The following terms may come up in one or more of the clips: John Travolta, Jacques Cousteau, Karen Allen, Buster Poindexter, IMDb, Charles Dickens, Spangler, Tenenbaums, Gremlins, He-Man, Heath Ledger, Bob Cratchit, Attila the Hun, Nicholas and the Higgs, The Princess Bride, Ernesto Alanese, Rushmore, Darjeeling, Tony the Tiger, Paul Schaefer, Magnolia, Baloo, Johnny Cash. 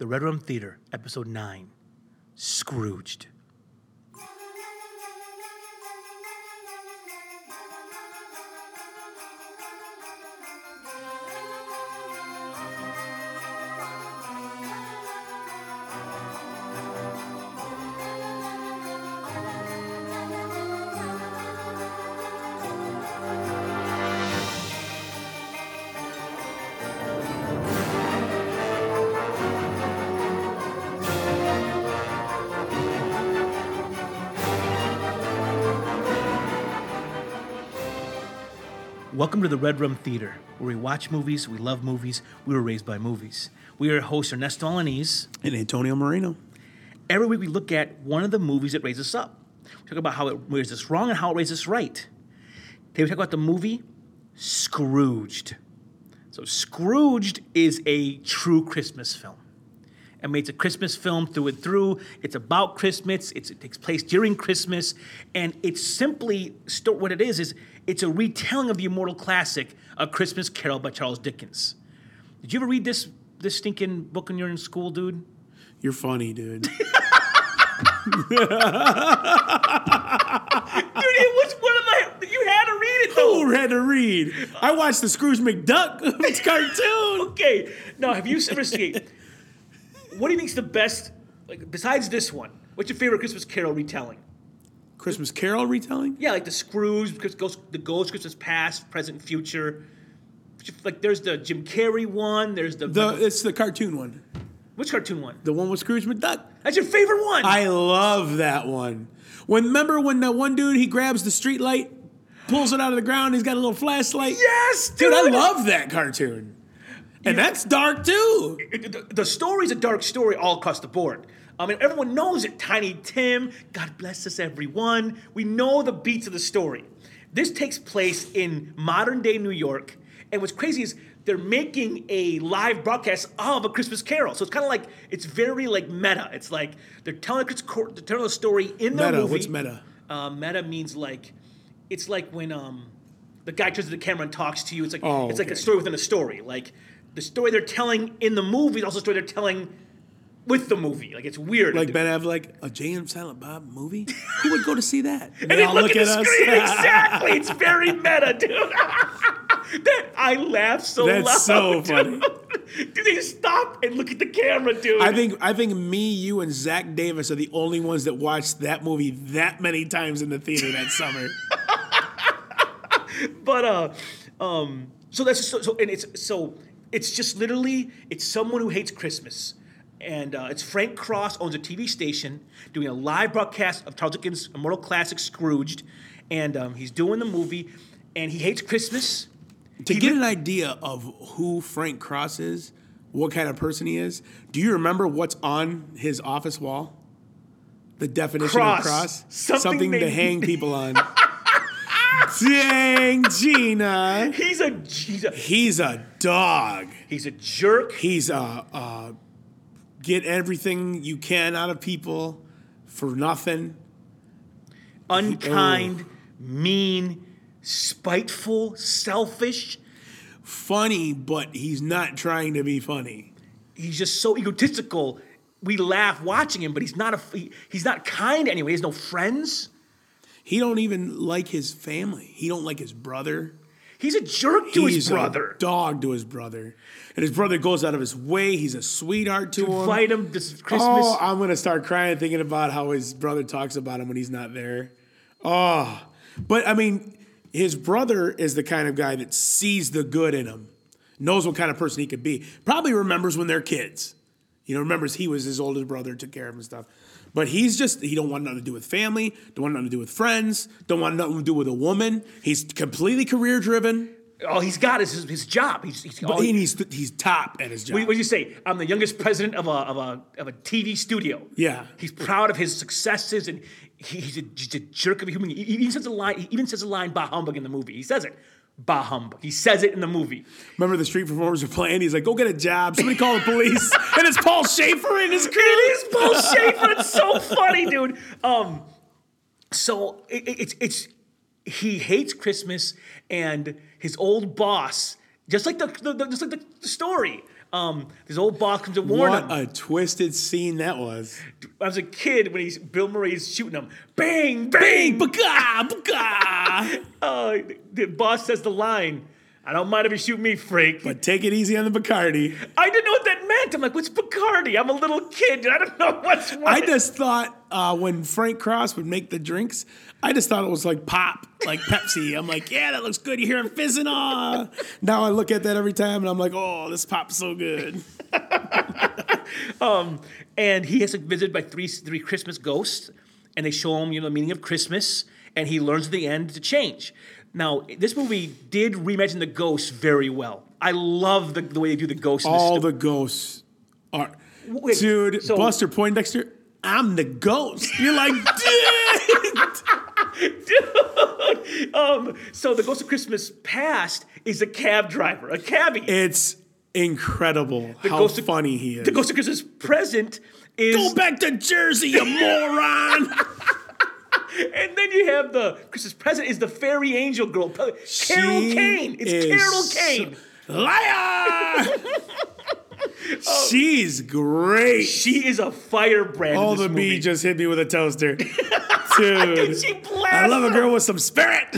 The Red Room Theater, Episode 9, Scrooged. Welcome to the Red Room Theater, where we watch movies, we love movies, we were raised by movies. We are your hosts, Ernesto Alanese. And Antonio Moreno. Every week we look at one of the movies that raised us up. We talk about how it raised us wrong and how it raised us right. Today we talk about the movie Scrooged. So Scrooged is a true Christmas film. I mean, it's a Christmas film through and through. It's about Christmas. It takes place during Christmas. And it's simply, what it is it's a retelling of the immortal classic, A Christmas Carol by Charles Dickens. Did you ever read this stinking book when you were in school, dude? You're funny, dude. Dude, it was one of my... You had to read it, though. Who had to read? I watched the Scrooge McDuck cartoon. Okay. Now, have you ever seen... What do you think is the best, like, besides this one? What's your favorite Christmas Carol retelling? Christmas Carol retelling? Yeah, like the Scrooge, the Ghost, Christmas past, present, future. Like, there's the Jim Carrey one. There's it's the cartoon one. Which cartoon one? The one with Scrooge McDuck. That's your favorite one. I love that one. Remember when that one dude, he grabs the street light, pulls it out of the ground, he's got a little flashlight. Yes, dude. I love that cartoon. And that's dark, too. The story's a dark story all across the board. I mean, everyone knows it. Tiny Tim, God bless us, everyone. We know the beats of the story. This takes place in modern-day New York. And what's crazy is they're making a live broadcast of A Christmas Carol. So it's kind of like, it's very, like, meta. It's like they're telling a story in their movie. What's meta? Meta means, like, it's like when the guy turns to the camera and talks to you. It's like It's like a story within a story, like... The story they're telling in the movie is also a story they're telling with the movie. Like, it's weird. Like, Ben Affleck, like, a J.M. Silent Bob movie? Who would go to see that? And they look at the screen. Exactly. It's very meta, dude. I laugh so loud. That's so funny. Dude, they stop and look at the camera, dude. I think me, you, and Zach Davis are the only ones that watched that movie that many times in the theater that summer. But, so that's just so and it's so... It's just literally, it's someone who hates Christmas. And it's Frank Cross, owns a TV station, doing a live broadcast of Charles Dickens' immortal classic, Scrooged. And he's doing the movie, and he hates Christmas. To get an idea of who Frank Cross is, what kind of person he is, do you remember what's on his office wall? The definition of Cross? Something to hang people on. Dang, Gina. He's a dog. He's a jerk. He's a get everything you can out of people for nothing. Unkind, mean, spiteful, selfish. Funny, but he's not trying to be funny. He's just so egotistical. We laugh watching him, but he's not kind anyway. He has no friends. He don't even like his family. He don't like his brother. He's a jerk to his brother. He's a dog to his brother. And his brother goes out of his way. He's a sweetheart to him. Fight him this Christmas. Oh, I'm going to start crying thinking about how his brother talks about him when he's not there. Oh. But, I mean, his brother is the kind of guy that sees the good in him, knows what kind of person he could be, probably remembers when they're kids. You know, remembers he was his oldest brother, took care of him and stuff. But he don't want nothing to do with family, don't want nothing to do with friends, don't want nothing to do with a woman. He's completely career-driven. All he's got is his job. He's top at his job. What do you say? I'm the youngest president of a TV studio. Yeah. He's proud of his successes, and he's a jerk of a human. He even says a line, bah humbug, in the movie. He says it. Bah humbug. He says it in the movie. Remember the street performers were playing? He's like, go get a job. Somebody call the police. And it's Paul Schaefer and his crew. It is Paul Schaefer. It's so funny, dude. So he hates Christmas, and his old boss, just like the story. This old boss comes to warn him. What a twisted scene that was. I was a kid when Bill Murray is shooting him. Bang, bang, ba-ga, ba-ga. The boss says the line, I don't mind if you shoot me, Frank. But take it easy on the Bacardi. I didn't know what that meant. I'm like, what's Bacardi? I'm a little kid. I don't know what's what. I just thought when Frank Cross would make the drinks, I just thought it was like pop, like Pepsi. I'm like, yeah, that looks good. You hear him fizzing. Aw. Now I look at that every time, and I'm like, oh, this pop's so good. And he has to visit by three Christmas ghosts, and they show him, the meaning of Christmas, and he learns at the end to change. Now, this movie did reimagine the ghosts very well. I love the way they do the ghosts. The ghosts are... Wait, dude, so Buster Poindexter, I'm the ghost. You're like, dude! Dude! So The Ghost of Christmas Past is a cab driver, a cabbie. It's incredible how funny he is. The Ghost of Christmas Present is... Go back to Jersey, you moron! And then you have the Christmas Present is the fairy angel girl, Carol Kane. It's Carol Kane. Liar! She's great. She is a firebrand. All the bee just hit me with a toaster. Dude, she blast I love a girl with some spirit.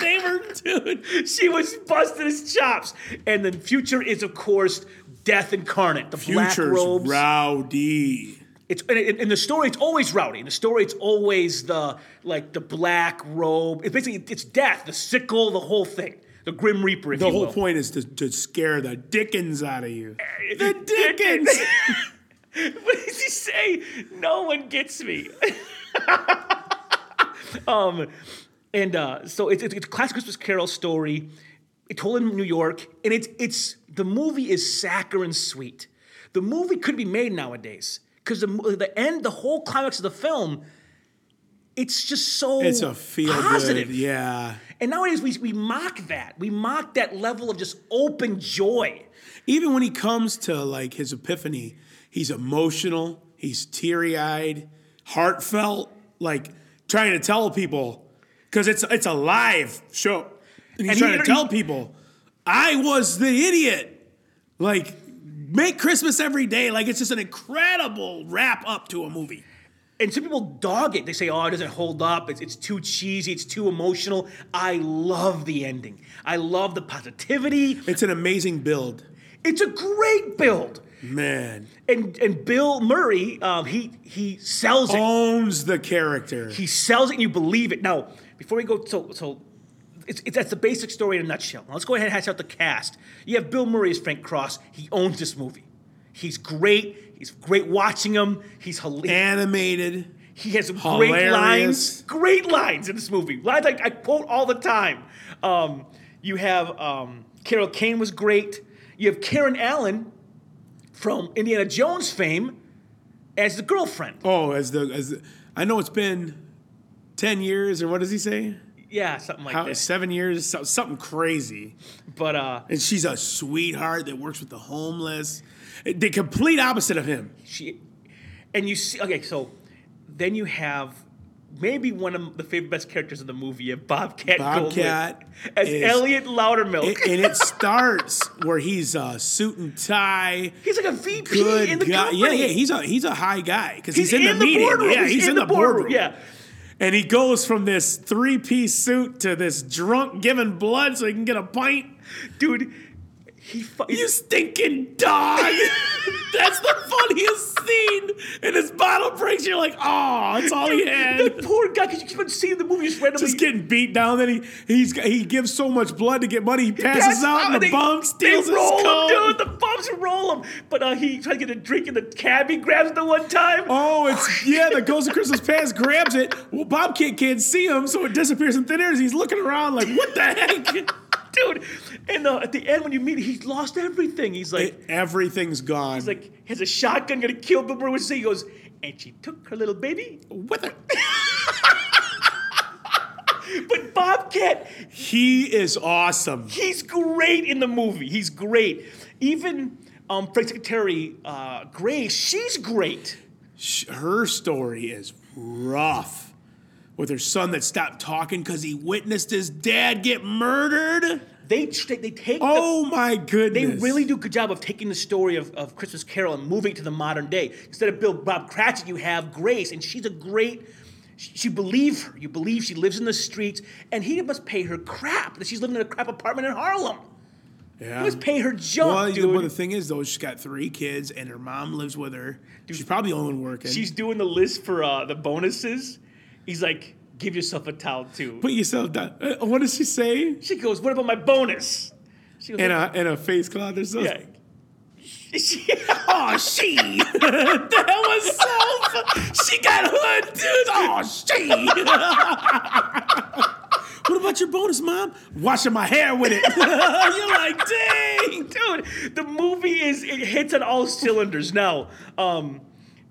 Name her, dude. She was busting his chops. And then Future is, of course, Death Incarnate. The Future's black robes. Rowdy. It's in the story. It's always rowdy. In the story, it's always the black robe. It's basically it's death, the sickle, the whole thing, the Grim Reaper. If the you whole will. Point is to scare the Dickens out of you. The Dickens. What does he say? No one gets me. So it's a classic Christmas Carol story. It's told in New York, and it's the movie is saccharine sweet. The movie couldn't be made nowadays. Because the end, the whole climax of the film, it's just so it's a feel positive. Good, yeah. And nowadays we mock that. We mock that level of just open joy. Even when he comes to his epiphany, he's emotional, he's teary-eyed, heartfelt, trying to tell people because it's a live show. And he's trying to tell people, I was the idiot. Make Christmas every day. It's just an incredible wrap-up to a movie. And some people dog it. They say, oh, it doesn't hold up. It's too cheesy. It's too emotional. I love the ending. I love the positivity. It's an amazing build. It's a great build. Man. And Bill Murray, he sells it. Owns the character. He sells it and you believe it. Now, before we go, that's the basic story in a nutshell. Now, let's go ahead and hash out the cast. You have Bill Murray as Frank Cross. He owns this movie. He's great. It's great watching him. He's animated. He has great lines. Great lines in this movie. Lines I quote all the time. You have Carol Kane was great. You have Karen Allen from Indiana Jones fame as the girlfriend. Oh, as the I know it's been 10 years or what does he say? Yeah, something like that. 7 years, something crazy. But and she's a sweetheart that works with the homeless. The complete opposite of him. So then you have maybe one of the favorite best characters in the movie, you have Bobcat Goldthwait as Elliot Loudermilk. And it starts where he's a suit and tie. He's like a VP in the company. Yeah, he's a high guy because he's in the meeting. Boardroom. Yeah, he's in the boardroom. Yeah. And he goes from this three-piece suit to this drunk giving blood so he can get a pint. Dude, you stinking dog! That's the funniest scene! And his bottle breaks, you're like, oh, that's all he had. That poor guy, because you keep on seeing the movie just randomly. Just getting beat down, then he gives so much blood to get money, he passes out, and the bum steals his coat. Dude, the bums roll him! But he tried to get a drink, and the cabbie grabs it the one time. Oh, the Ghost of Christmas Past grabs it. Well, Bobcat can't see him, so it disappears in thin air, and he's looking around like, what the heck? Dude, and at the end when you meet, he's lost everything. He's like... everything's gone. He's like, he has a shotgun going to kill Bill Murray. He goes, and she took her little baby with her. But Bobcat... He is awesome. He's great in the movie. He's great. Even Frank's secretary, Grace, she's great. Her story is rough. with her son that stopped talking because he witnessed his dad get murdered. They take. Oh my goodness! They really do a good job of taking the story of Christmas Carol and moving it to the modern day. Instead of Bob Cratchit, you have Grace, and she's a great. You believe her. You believe she lives in the streets, and he must pay her crap that she's living in a crap apartment in Harlem. Yeah. He must pay her junk, well, dude. Well, the thing is, though, she's got 3 kids, and her mom lives with her. Dude, she's probably only working. She's doing the list for the bonuses. He's like, give yourself a towel, too. Put yourself down. What does she say? She goes, what about my bonus? She goes, and a face cloth or something. Yeah. That was so... She got hood, dude. Oh, she... What about your bonus, Mom? Washing my hair with it. You're like, dang, dude. The movie it hits on all cylinders. Now,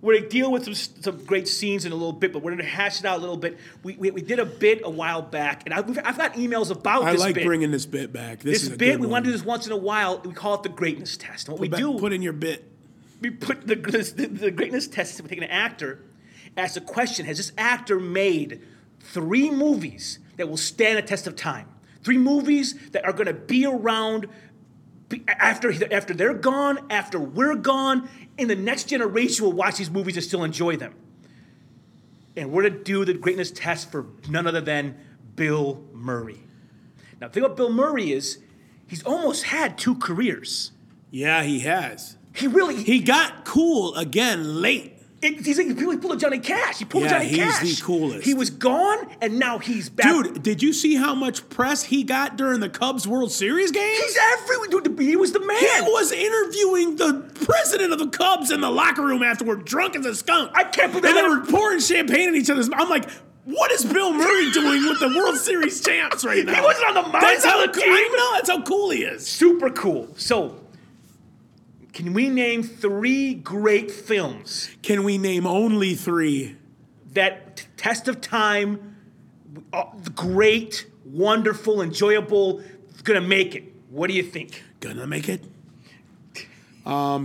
we're gonna deal with some great scenes in a little bit, but we're gonna hash it out a little bit. We did a bit a while back, and I've got emails about this bit. I like bringing this bit back. This is a good one. We want to do this once in a while. We call it the greatness test. And put in your bit. We put the greatness test. We take an actor, ask the question: has this actor made 3 movies that will stand the test of time? 3 movies that are going to be around after they're gone, after we're gone, and the next generation will watch these movies and still enjoy them. And we're going to do the greatness test for none other than Bill Murray. Now, the thing about Bill Murray is he's almost had 2 careers. Yeah, he has. He got cool again late. He pulled a Johnny Cash. Yeah, he's the coolest. He was gone, and now he's back. Dude, did you see how much press he got during the Cubs World Series game? He's everywhere. Dude, he was the man. He was interviewing the president of the Cubs in the locker room afterward, drunk as a skunk. I can't believe that. And they were pouring champagne in each other's mouth. I'm like, what is Bill Murray doing with the World Series champs right now? He wasn't on the mound. That's how cool he is. Super cool. So... can we name 3 great films? Can we name only 3? That test of time, great, wonderful, enjoyable, gonna make it. What do you think? Gonna make it?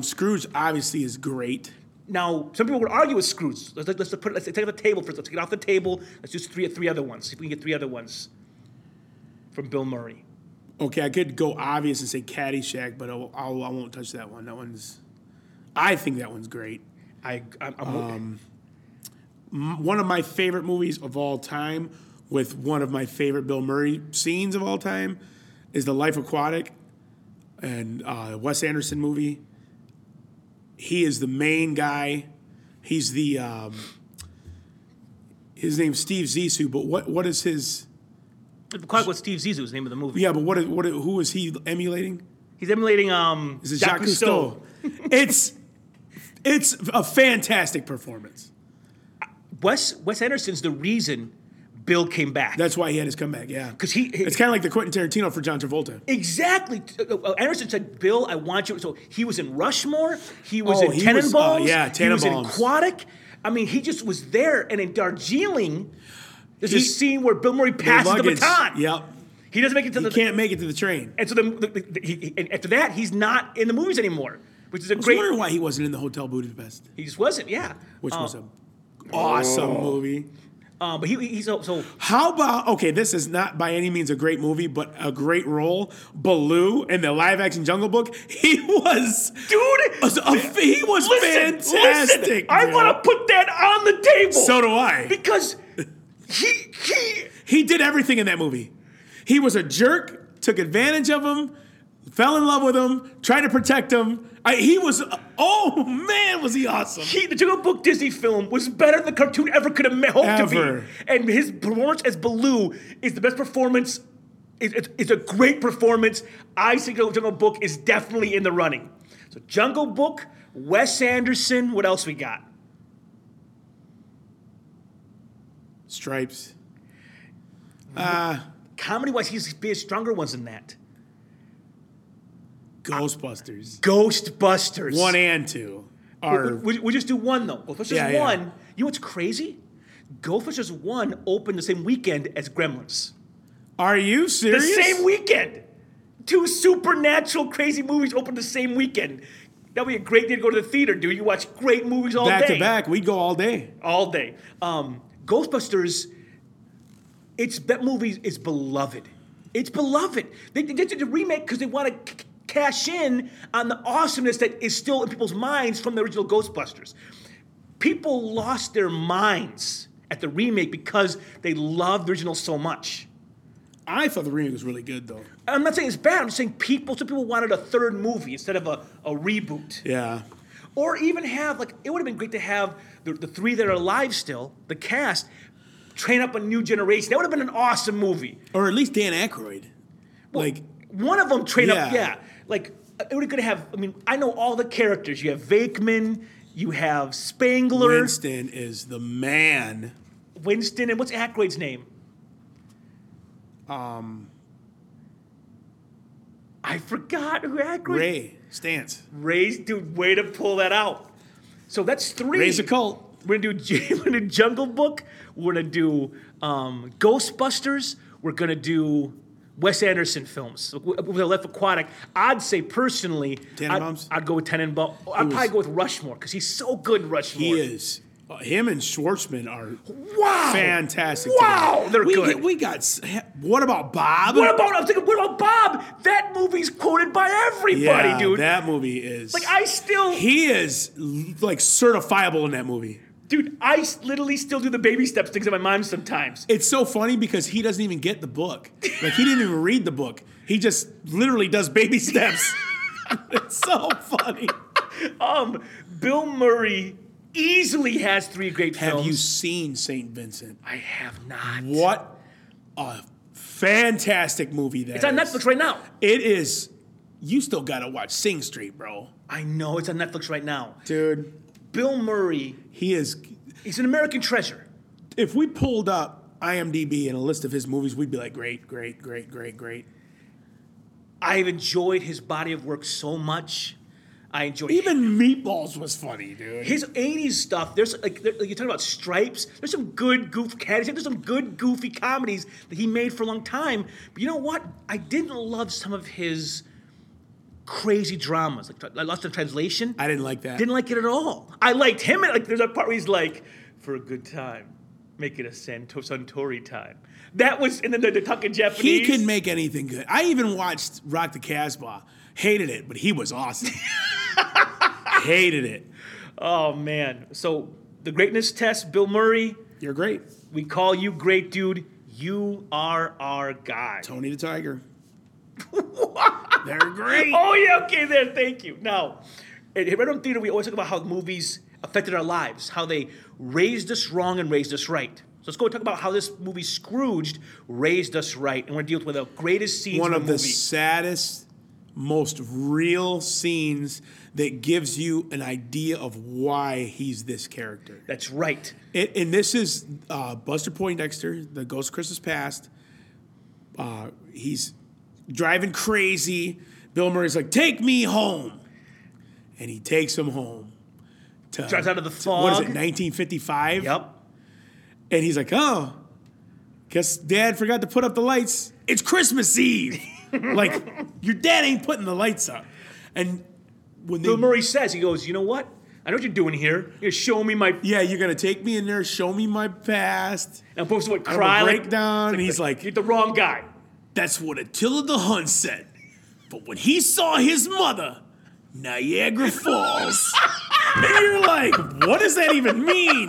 Scrooge obviously is great. Now, some people would argue with Scrooge. Let's take it off the table first. Let's get off the table. Let's do 3 other ones. See if we can get 3 other ones from Bill Murray. Okay, I could go obvious and say Caddyshack, but I won't touch that one. I think that one's great. One of my favorite movies of all time, with one of my favorite Bill Murray scenes of all time, is The Life Aquatic, and Wes Anderson movie. He is the main guy. He's the his name's Steve Zissou, but what is his? Quite what Steve Zissou was the name of the movie. Yeah, but who is he emulating? He's emulating is it Jacques Cousteau. It's a fantastic performance. Wes Anderson's the reason Bill came back. That's why he had his comeback, yeah. Because it's kind of like the Quentin Tarantino for John Travolta. Exactly. Anderson said, Bill, I want you. So he was in Rushmore. He was in Tenenbaums. He was in Aquatic. I mean, he just was there. And in Darjeeling... there's a scene where Bill Murray passes the baton. Yep. He doesn't make it to the... He can't make it to the train. And so and after that, he's not in the movies anymore, which is a great... I was wondering why he wasn't in the Hotel Budapest. He just wasn't, yeah. Which was an awesome movie. But he's so... How about... okay, this is not by any means a great movie, but a great role. Baloo in the live-action Jungle Book. He was... dude! He was fantastic. Listen, I want to put that on the table. So do I. Because... He did everything in that movie. He was a jerk, took advantage of him, fell in love with him, tried to protect him. He was, oh man, was he awesome. The Jungle Book Disney film was better than the cartoon ever could have hoped to be. And his performance as Baloo is the best performance. It's a great performance. I think Jungle Book is definitely in the running. So Jungle Book, Wes Anderson, what else we got? Stripes. Comedy-wise, he's been stronger ones than that. Ghostbusters. 1 and 2. We'll just do 1, though. Ghostbusters 1. Yeah. You know what's crazy? Ghostbusters 1 opened the same weekend as Gremlins. Are you serious? The same weekend. 2 supernatural crazy movies opened the same weekend. That would be a great day to go to the theater, dude. You watch great movies all day. Back to back. We'd go all day. Ghostbusters It's that movie is beloved. It's beloved. They did the remake because they want to cash in on the awesomeness that is still in people's minds from the original Ghostbusters. People lost their minds at the remake because they loved the original so much. I thought the remake was really good, though. I'm not saying it's bad. I'm just saying some people wanted a third movie instead of a reboot. Yeah. Or even have, like, it would have been great to have the three that are alive still, the cast, train up a new generation. That would have been an awesome movie. Or at least Dan Aykroyd. Well, like, one of them train up. Like, it would have I know all the characters. You have Wakeman, you have Spangler. Winston is the man. Winston, and what's Aykroyd's name? I forgot who Aykroyd. Ray Stantz. Ray's, dude, way to pull that out. So that's three. Ray's a cult. We're gonna do Jungle Book. We're gonna do Ghostbusters. We're gonna do Wes Anderson films. With the Left Aquatic, I'd say personally, Tenenbaums. I'd go with Tenenbaums. I'd probably go with Rushmore because he's so good. Rushmore. He is. Him and Schwartzman are fantastic. Wow, they're good. We got. What about Bob? What about Bob? That movie's quoted by everybody, dude. That movie is he is like certifiable in that movie, dude. I literally still do the baby steps things in my mind sometimes. It's so funny because he doesn't even get the book. Like he didn't even read the book. He just literally does baby steps. It's so funny. Bill Murray easily has three great films. Have you seen St. Vincent? I have not. What a fantastic movie that is. It's on Netflix right now. It is. You still got to watch Sing Street, bro. I know. It's on Netflix right now. Dude. Bill Murray. He is. He's an American treasure. If we pulled up IMDb and a list of his movies, we'd be like, great, great, great, great, great. I've enjoyed his body of work so much. I enjoyed it. Even Meatballs was funny, dude. His 80s stuff, there's like you're talking about Stripes. There's some good goofy comedies. There's some good goofy comedies that he made for a long time. But you know what? I didn't love some of his crazy dramas. Like I Lost in Translation. I didn't like that. Didn't like it at all. I liked him. Like there's a part where he's like, for a good time, make it a Suntory time. That was, and then they're talking Japanese. He can make anything good. I even watched Rock the Casbah. Hated it, but he was awesome. Hated it. Oh, man. So, the greatness test, Bill Murray. You're great. We call you great, dude. You are our guy. Tony the Tiger. They're great. Oh, yeah. Okay, there. Thank you. Now, at Red Room Theater, we always talk about how movies affected our lives, how they raised us wrong and raised us right. So let's go talk about how this movie, Scrooged, raised us right. And we're dealing with the greatest scenes in the movie. One of the saddest, most real scenes that gives you an idea of why he's this character. That's right. And this is Buster Poindexter, the Ghost Christmas Past. He's driving crazy. Bill Murray's like, take me home. And he takes him home. Drives out of the fog. What is it, 1955? Yep. And he's like, oh, guess Dad forgot to put up the lights. It's Christmas Eve. Like, your dad ain't putting the lights up. And when Bill Murray says, he goes, you know what? I know what you're doing here. You're showing me my... Yeah, you're going to take me in there, show me my past. And I'm supposed to cry. Break down. And he's like... You're the wrong guy. That's what Attila the Hun said. But when he saw his mother, Niagara Falls. And you're like, what does that even mean?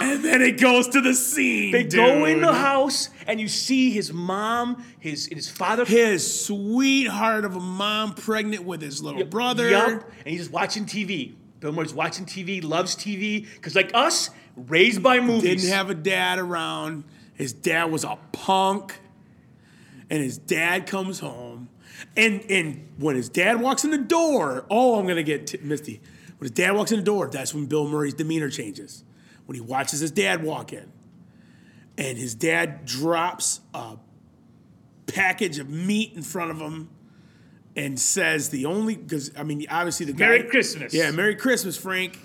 And then it goes to the scene. They go in the house, and you see his mom, his father. His sweetheart of a mom pregnant with his little brother. Yep. And he's just watching TV. Bill Murray's watching TV, loves TV. Because like us, raised by movies. Didn't have a dad around. His dad was a punk. And his dad comes home. And when his dad walks in the door, I'm going to get misty. When his dad walks in the door, that's when Bill Murray's demeanor changes. When he watches his dad walk in, and his dad drops a package of meat in front of him and says obviously the guy. Merry Christmas. Yeah, Merry Christmas, Frank.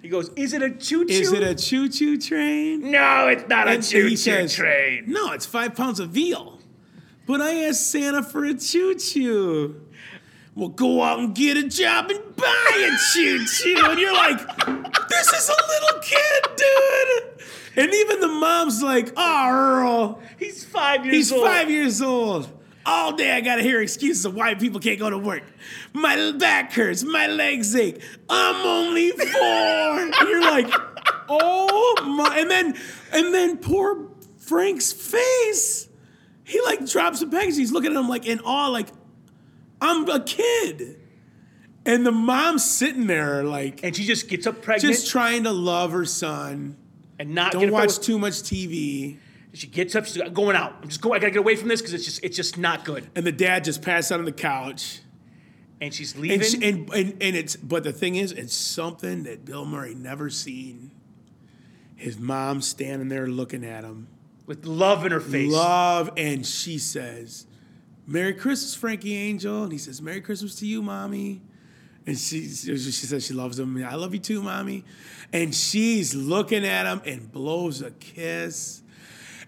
He goes, is it a choo-choo? Is it a choo-choo train? No, it's not a choo-choo train. No, it's 5 pounds of veal. But I asked Santa for a choo-choo. Well, go out and get a job and buy a choo-choo. And you're like, this is a little kid, dude. And even the mom's like, oh, Earl. He's 5 years old. He's 5 years old. All day I got to hear excuses of why people can't go to work. My back hurts. My legs ache. I'm only 4. And you're like, oh, my. And then poor Frank's face. He, like, drops the package. He's looking at him, like, in awe, like, I'm a kid. And the mom's sitting there, like... And she just gets up pregnant. Just trying to love her son. And not... Don't watch too much TV. She gets up. She's like, I'm going out. I'm just going... I got to get away from this because it's just not good. And the dad just passed out on the couch. And she's leaving. And, it's... But the thing is, it's something that Bill Murray never seen. His mom standing there looking at him. With love in her face. Love. And she says, Merry Christmas, Frankie Angel. And he says, Merry Christmas to you, Mommy. And she says she loves him. I love you too, Mommy. And she's looking at him and blows a kiss.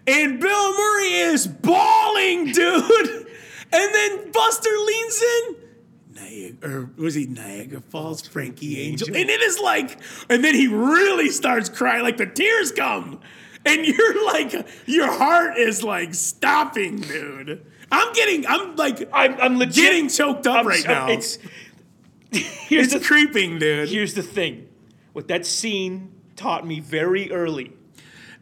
And Bill Murray is bawling, dude. And then Buster leans in. Niagara Falls, Frankie Angel. And it is like, and then he really starts crying, like the tears come. And you're like, your heart is like stopping, dude. I'm legit getting choked up right now. It's creeping, dude. Here's the thing. What that scene taught me very early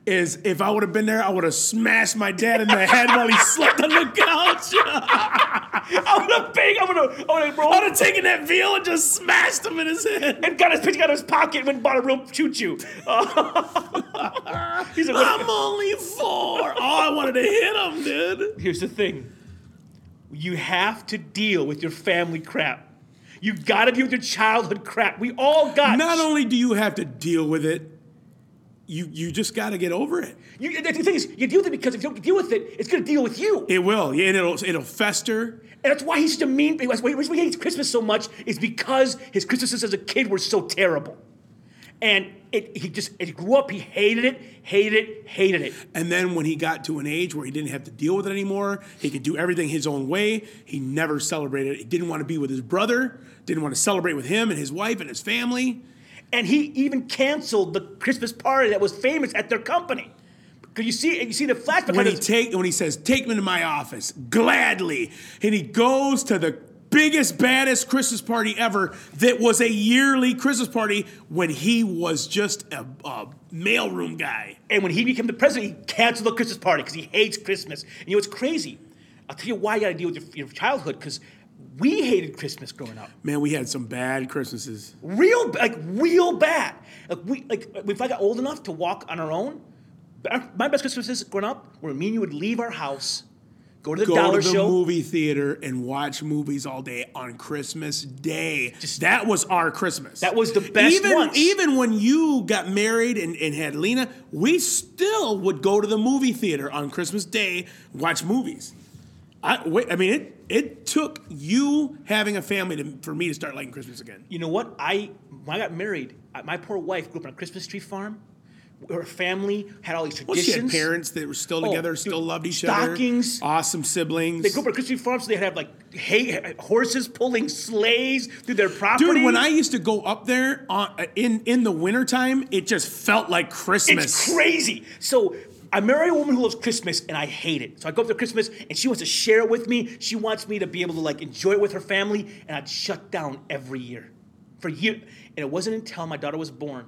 is if I would have been there, I would have smashed my dad in the head while he slept on the couch. I would have taken that veal and just smashed him in his head. And got his pitch out of his pocket and went and bought a real choo-choo. He's like, I'm only 4. Oh, I wanted to hit him, dude. Here's the thing. You have to deal with your family crap. You got to deal with your childhood crap. We all got. Not only do you have to deal with it, you just got to get over it. The thing is, you deal with it because if you don't deal with it, it's going to deal with you. It will, yeah, and it'll fester. And that's why he's such a mean. That's why he hates Christmas so much is because his Christmases as a kid were so terrible, and he grew up. He hated it. And then when he got to an age where he didn't have to deal with it anymore, he could do everything his own way. He never celebrated. He didn't want to be with his brother. Didn't want to celebrate with him and his wife and his family. And he even canceled the Christmas party that was famous at their company. Because you see the flashback when he says, "Take me to my office gladly," and he goes to the biggest, baddest Christmas party ever that was a yearly Christmas party when he was just a mailroom guy. And when he became the president, he canceled the Christmas party because he hates Christmas. And you know, it's crazy. I'll tell you why you got to deal with your childhood, because we hated Christmas growing up. Man, we had some bad Christmases. Real bad. If I got old enough to walk on our own, my best Christmases growing up were me and you would leave our house, Go to the movie theater and watch movies all day on Christmas Day. That was our Christmas. That was the best one. Even when you got married and had Lena, we still would go to the movie theater on Christmas Day, watch movies. It took you having a family for me to start liking Christmas again. You know what? When I got married, my poor wife grew up on a Christmas tree farm. Her family had all these traditions. Well, she had parents that were still together, still loved each other. Stockings. Awesome siblings. They grew up at Christian farms, so they had horses pulling sleighs through their property. Dude, when I used to go up there in the wintertime, it just felt like Christmas. It's crazy. So I marry a woman who loves Christmas, and I hate it. So I go up to Christmas, and she wants to share it with me. She wants me to be able to enjoy it with her family, and I'd shut down every year. For years. And it wasn't until my daughter was born.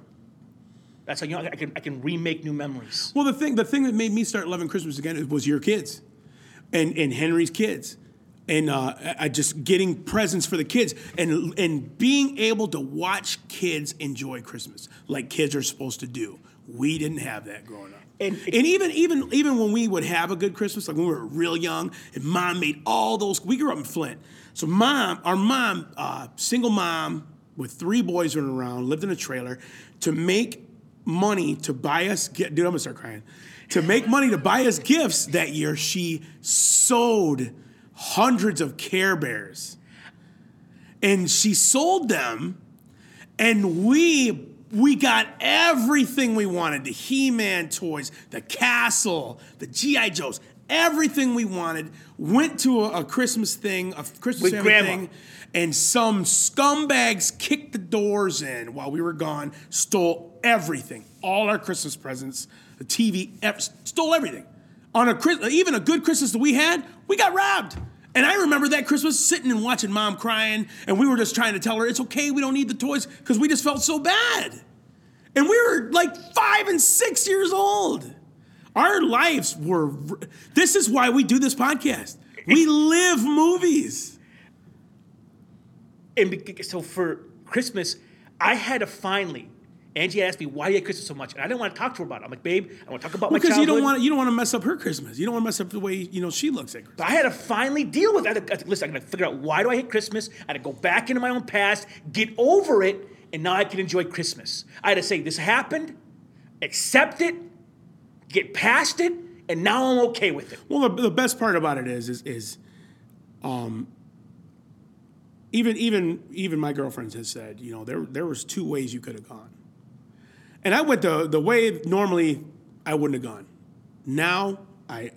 That's how you know I can remake new memories. Well, the thing that made me start loving Christmas again was your kids, and Henry's kids, and I just getting presents for the kids and being able to watch kids enjoy Christmas like kids are supposed to do. We didn't have that growing up. And even when we would have a good Christmas, like when we were real young, and Mom made all those. We grew up in Flint, so our mom, single mom with 3 boys running around, lived in a trailer to make money to buy us dude, I'm gonna start crying. To make money to buy us gifts that year, she sewed hundreds of Care Bears, and she sold them, and we got everything we wanted: the He-Man toys, the Castle, the G.I. Joes, everything we wanted, went to a Christmas thing, a Christmas family thing, and some scumbags kicked the doors in while we were gone, stole everything, all our Christmas presents, the TV, stole everything. On even a good Christmas that we had, we got robbed. And I remember that Christmas sitting and watching Mom crying, and we were just trying to tell her, it's okay, we don't need the toys, because we just felt so bad. And we were like 5 and 6 years old. Our lives were, this is why we do this podcast. We live movies. And so for Christmas, I had to finally, Angie asked me, why do you hate Christmas so much? And I didn't want to talk to her about it. I'm like, babe, I want to talk about my childhood. Because you don't want to mess up her Christmas. You don't want to mess up the way she looks at Christmas. But I had to finally deal with it. Listen, I'm going to figure out why do I hate Christmas. I had to go back into my own past, get over it, and now I can enjoy Christmas. I had to say, this happened, accept it, get past it, and now I'm okay with it. Well, the best part about it is even my girlfriend has said, there was two ways you could have gone. And I went the way normally I wouldn't have gone. Now I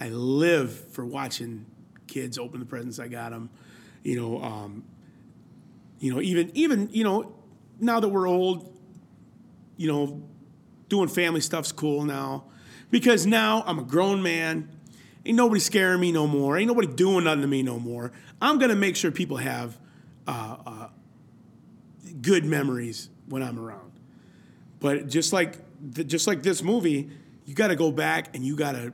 live for watching kids open the presents I got them. Even now that we're old, doing family stuff's cool now, because now I'm a grown man. Ain't nobody scaring me no more. Ain't nobody doing nothing to me no more. I'm gonna make sure people have good memories when I'm around. But just like this movie, you got to go back and you got to,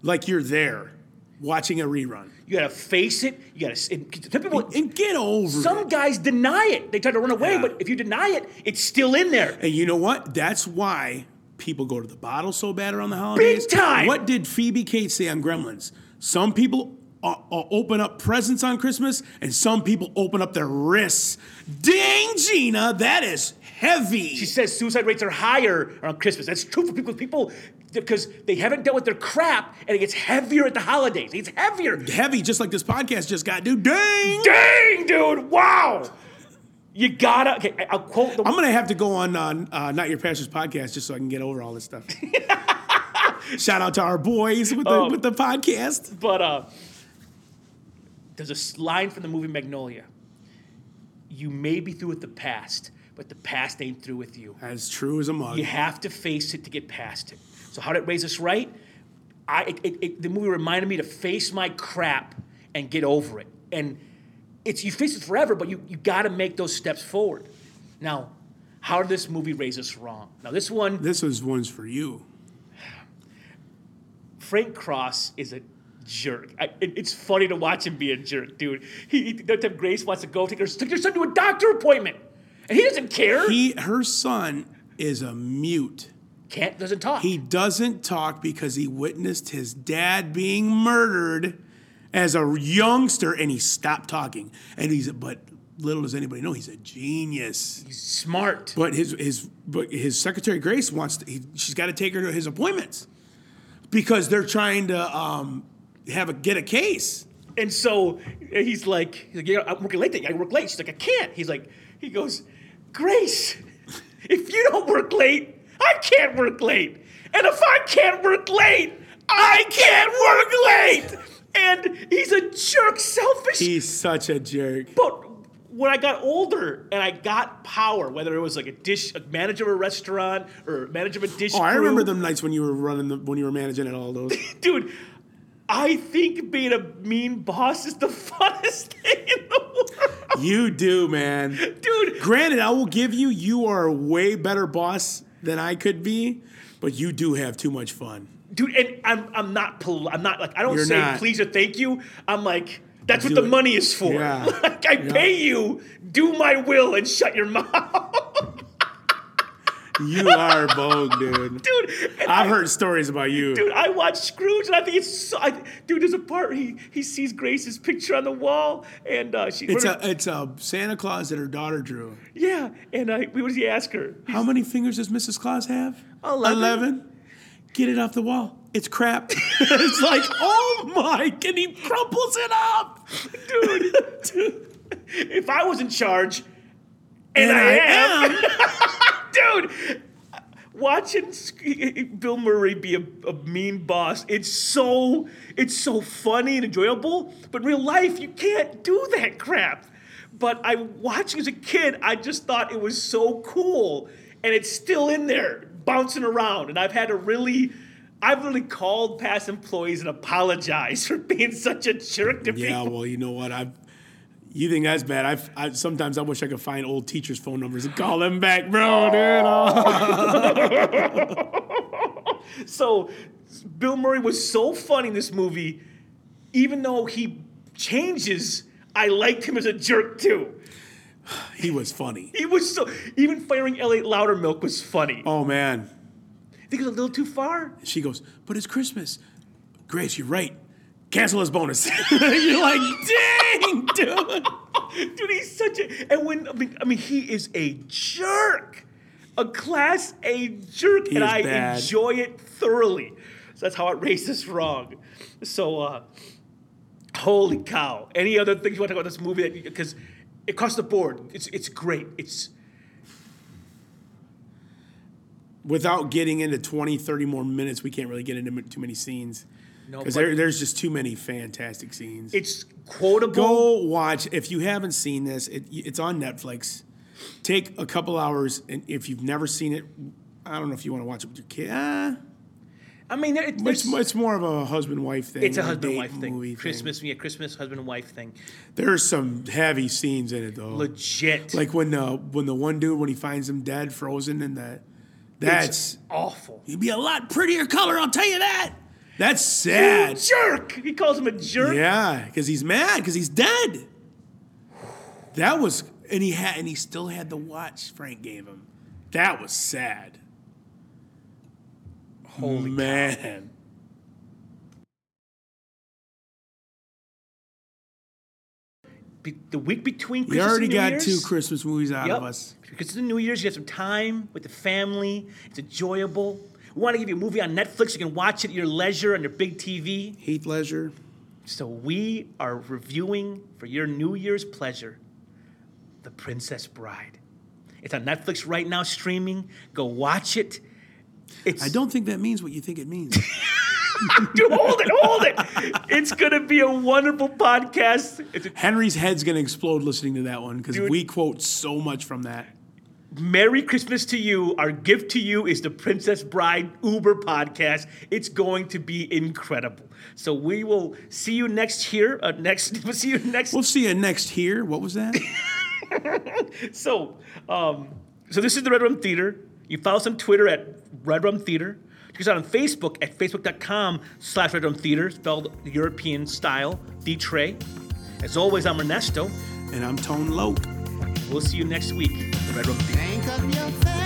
like you're there, watching a rerun. You got to face it. You got to and get over. Some guys deny it. They try to run away, but if you deny it, it's still in there. And you know what? That's why people go to the bottle so bad around the holidays. Big time. What did Phoebe Cates say on Gremlins? Some people open up presents on Christmas, and some people open up their wrists. Dang, Gina, that is heavy. She says suicide rates are higher around Christmas. That's true for people because they haven't dealt with their crap, and it gets heavier at the holidays. It gets heavier. Heavy, just like this podcast just got, dude. Dang, dude. Wow. You gotta. Okay, I'll quote. I'm gonna have to go on Not Your Pastor's podcast just so I can get over all this stuff. Shout out to our boys with the podcast. But there's a line from the movie Magnolia. You may be through with the past, but the past ain't through with you. As true as a mug. You have to face it to get past it. So how did it raise us right? The movie reminded me to face my crap and get over it. And you face it forever, but you got to make those steps forward. Now, how did this movie raise us wrong? Now, this one's for you. Frank Cross is a jerk. It's funny to watch him be a jerk, dude. That time Grace wants to go take her son to a doctor appointment, and he doesn't care. Her son is a mute. Doesn't talk. He doesn't talk because he witnessed his dad being murdered as a youngster, and he stopped talking. And but little does anybody know, he's a genius. He's smart. But his secretary Grace she's got to take her to his appointments because they're trying to get a case. And so he's like I'm working late. I work late. She's like, I can't. He goes, Grace, if you don't work late, I can't work late. And if I can't work late, I can't work late. And he's a jerk, selfish. He's such a jerk. But when I got older and I got power, whether it was like a manager of a restaurant or manager of a dish crew. I remember them nights when you were when you were managing at all those. Dude, I think being a mean boss is the funnest thing in the world. You do, man. Dude. Granted, I will give you are a way better boss than I could be, but you do have too much fun. Dude, and I'm not like I don't You're say not. Please or thank you. I'm like, that's what the money is for. Yeah. Like I pay you, do my will and shut your mouth. You are bold, dude. Dude, I've heard stories about you. Dude, I watched Scrooge, and I think it's dude. There's a part where he sees Grace's picture on the wall, and she. It's a Santa Claus that her daughter drew. Yeah, and what does he ask her? How many fingers does Mrs. Claus have? 11. Get it off the wall. It's crap. It's like, oh my, and he crumples it up. Dude, if I was in charge, and I am. Dude, watching Bill Murray be a mean boss, it's so funny and enjoyable. But in real life, you can't do that crap. But I watching as a kid, I just thought it was so cool, and it's still in there bouncing around. And I've had to really. I've really called past employees and apologized for being such a jerk to people. Yeah, well, you know what? You think that's bad? Sometimes I wish I could find old teachers' phone numbers and call them back, bro, dude. So Bill Murray was so funny in this movie, even though he changes, I liked him as a jerk too. He was funny. He was so. Even firing Elliot Loudermilk was funny. Oh man. Think it's a little too far? She goes, but it's Christmas. Grace, you're right. Cancel his bonus. You're like, dang, dude. Dude, he's such a... And when... I mean, he is a jerk. A class A jerk. He and I bad. Enjoy it thoroughly. So that's how it races wrong. So, holy cow. Any other things you want to talk about this movie? Because across the board, it's great. It's... Without getting into 20, 30 more minutes, we can't really get into too many scenes. No, because there's just too many fantastic scenes. It's quotable. Go watch. If you haven't seen this, it's on Netflix. Take a couple hours, and if you've never seen it, I don't know if you want to watch it with your kid. I mean, it's more of a husband-wife thing. It's a husband-wife thing. Christmas husband-wife thing. There are some heavy scenes in it, though. Legit. Like when the one dude, when he finds him dead, frozen, and that... That's awful. You'd be a lot prettier color, I'll tell you that. That's sad. You jerk. He calls him a jerk. Yeah, because he's mad, because he's dead. That was, and he still had the watch Frank gave him. That was sad. Holy man. God. The week between Christmas and New Year's. You already got two Christmas movies out of us. Because it's the New Year's, you have some time with the family. It's enjoyable. We want to give you a movie on Netflix. You can watch it at your leisure on your big TV. Heath Ledger. So we are reviewing, for your New Year's pleasure, The Princess Bride. It's on Netflix right now, streaming. Go watch it. I don't think that means what you think it means. Dude, hold it. It's going to be a wonderful podcast. Henry's head's going to explode listening to that one because we quote so much from that. Merry Christmas to you. Our gift to you is the Princess Bride Uber podcast. It's going to be incredible. So we will see you next here. We'll see you next here. What was that? So this is the Red Rum Theater. You follow us on Twitter at Red Rum Theater. Check us out on Facebook at facebook.com/Red Rum Theater, spelled European style, D-Tray. As always, I'm Ernesto. And I'm Tone Loke. We'll see you next week at the Red Rum Theater.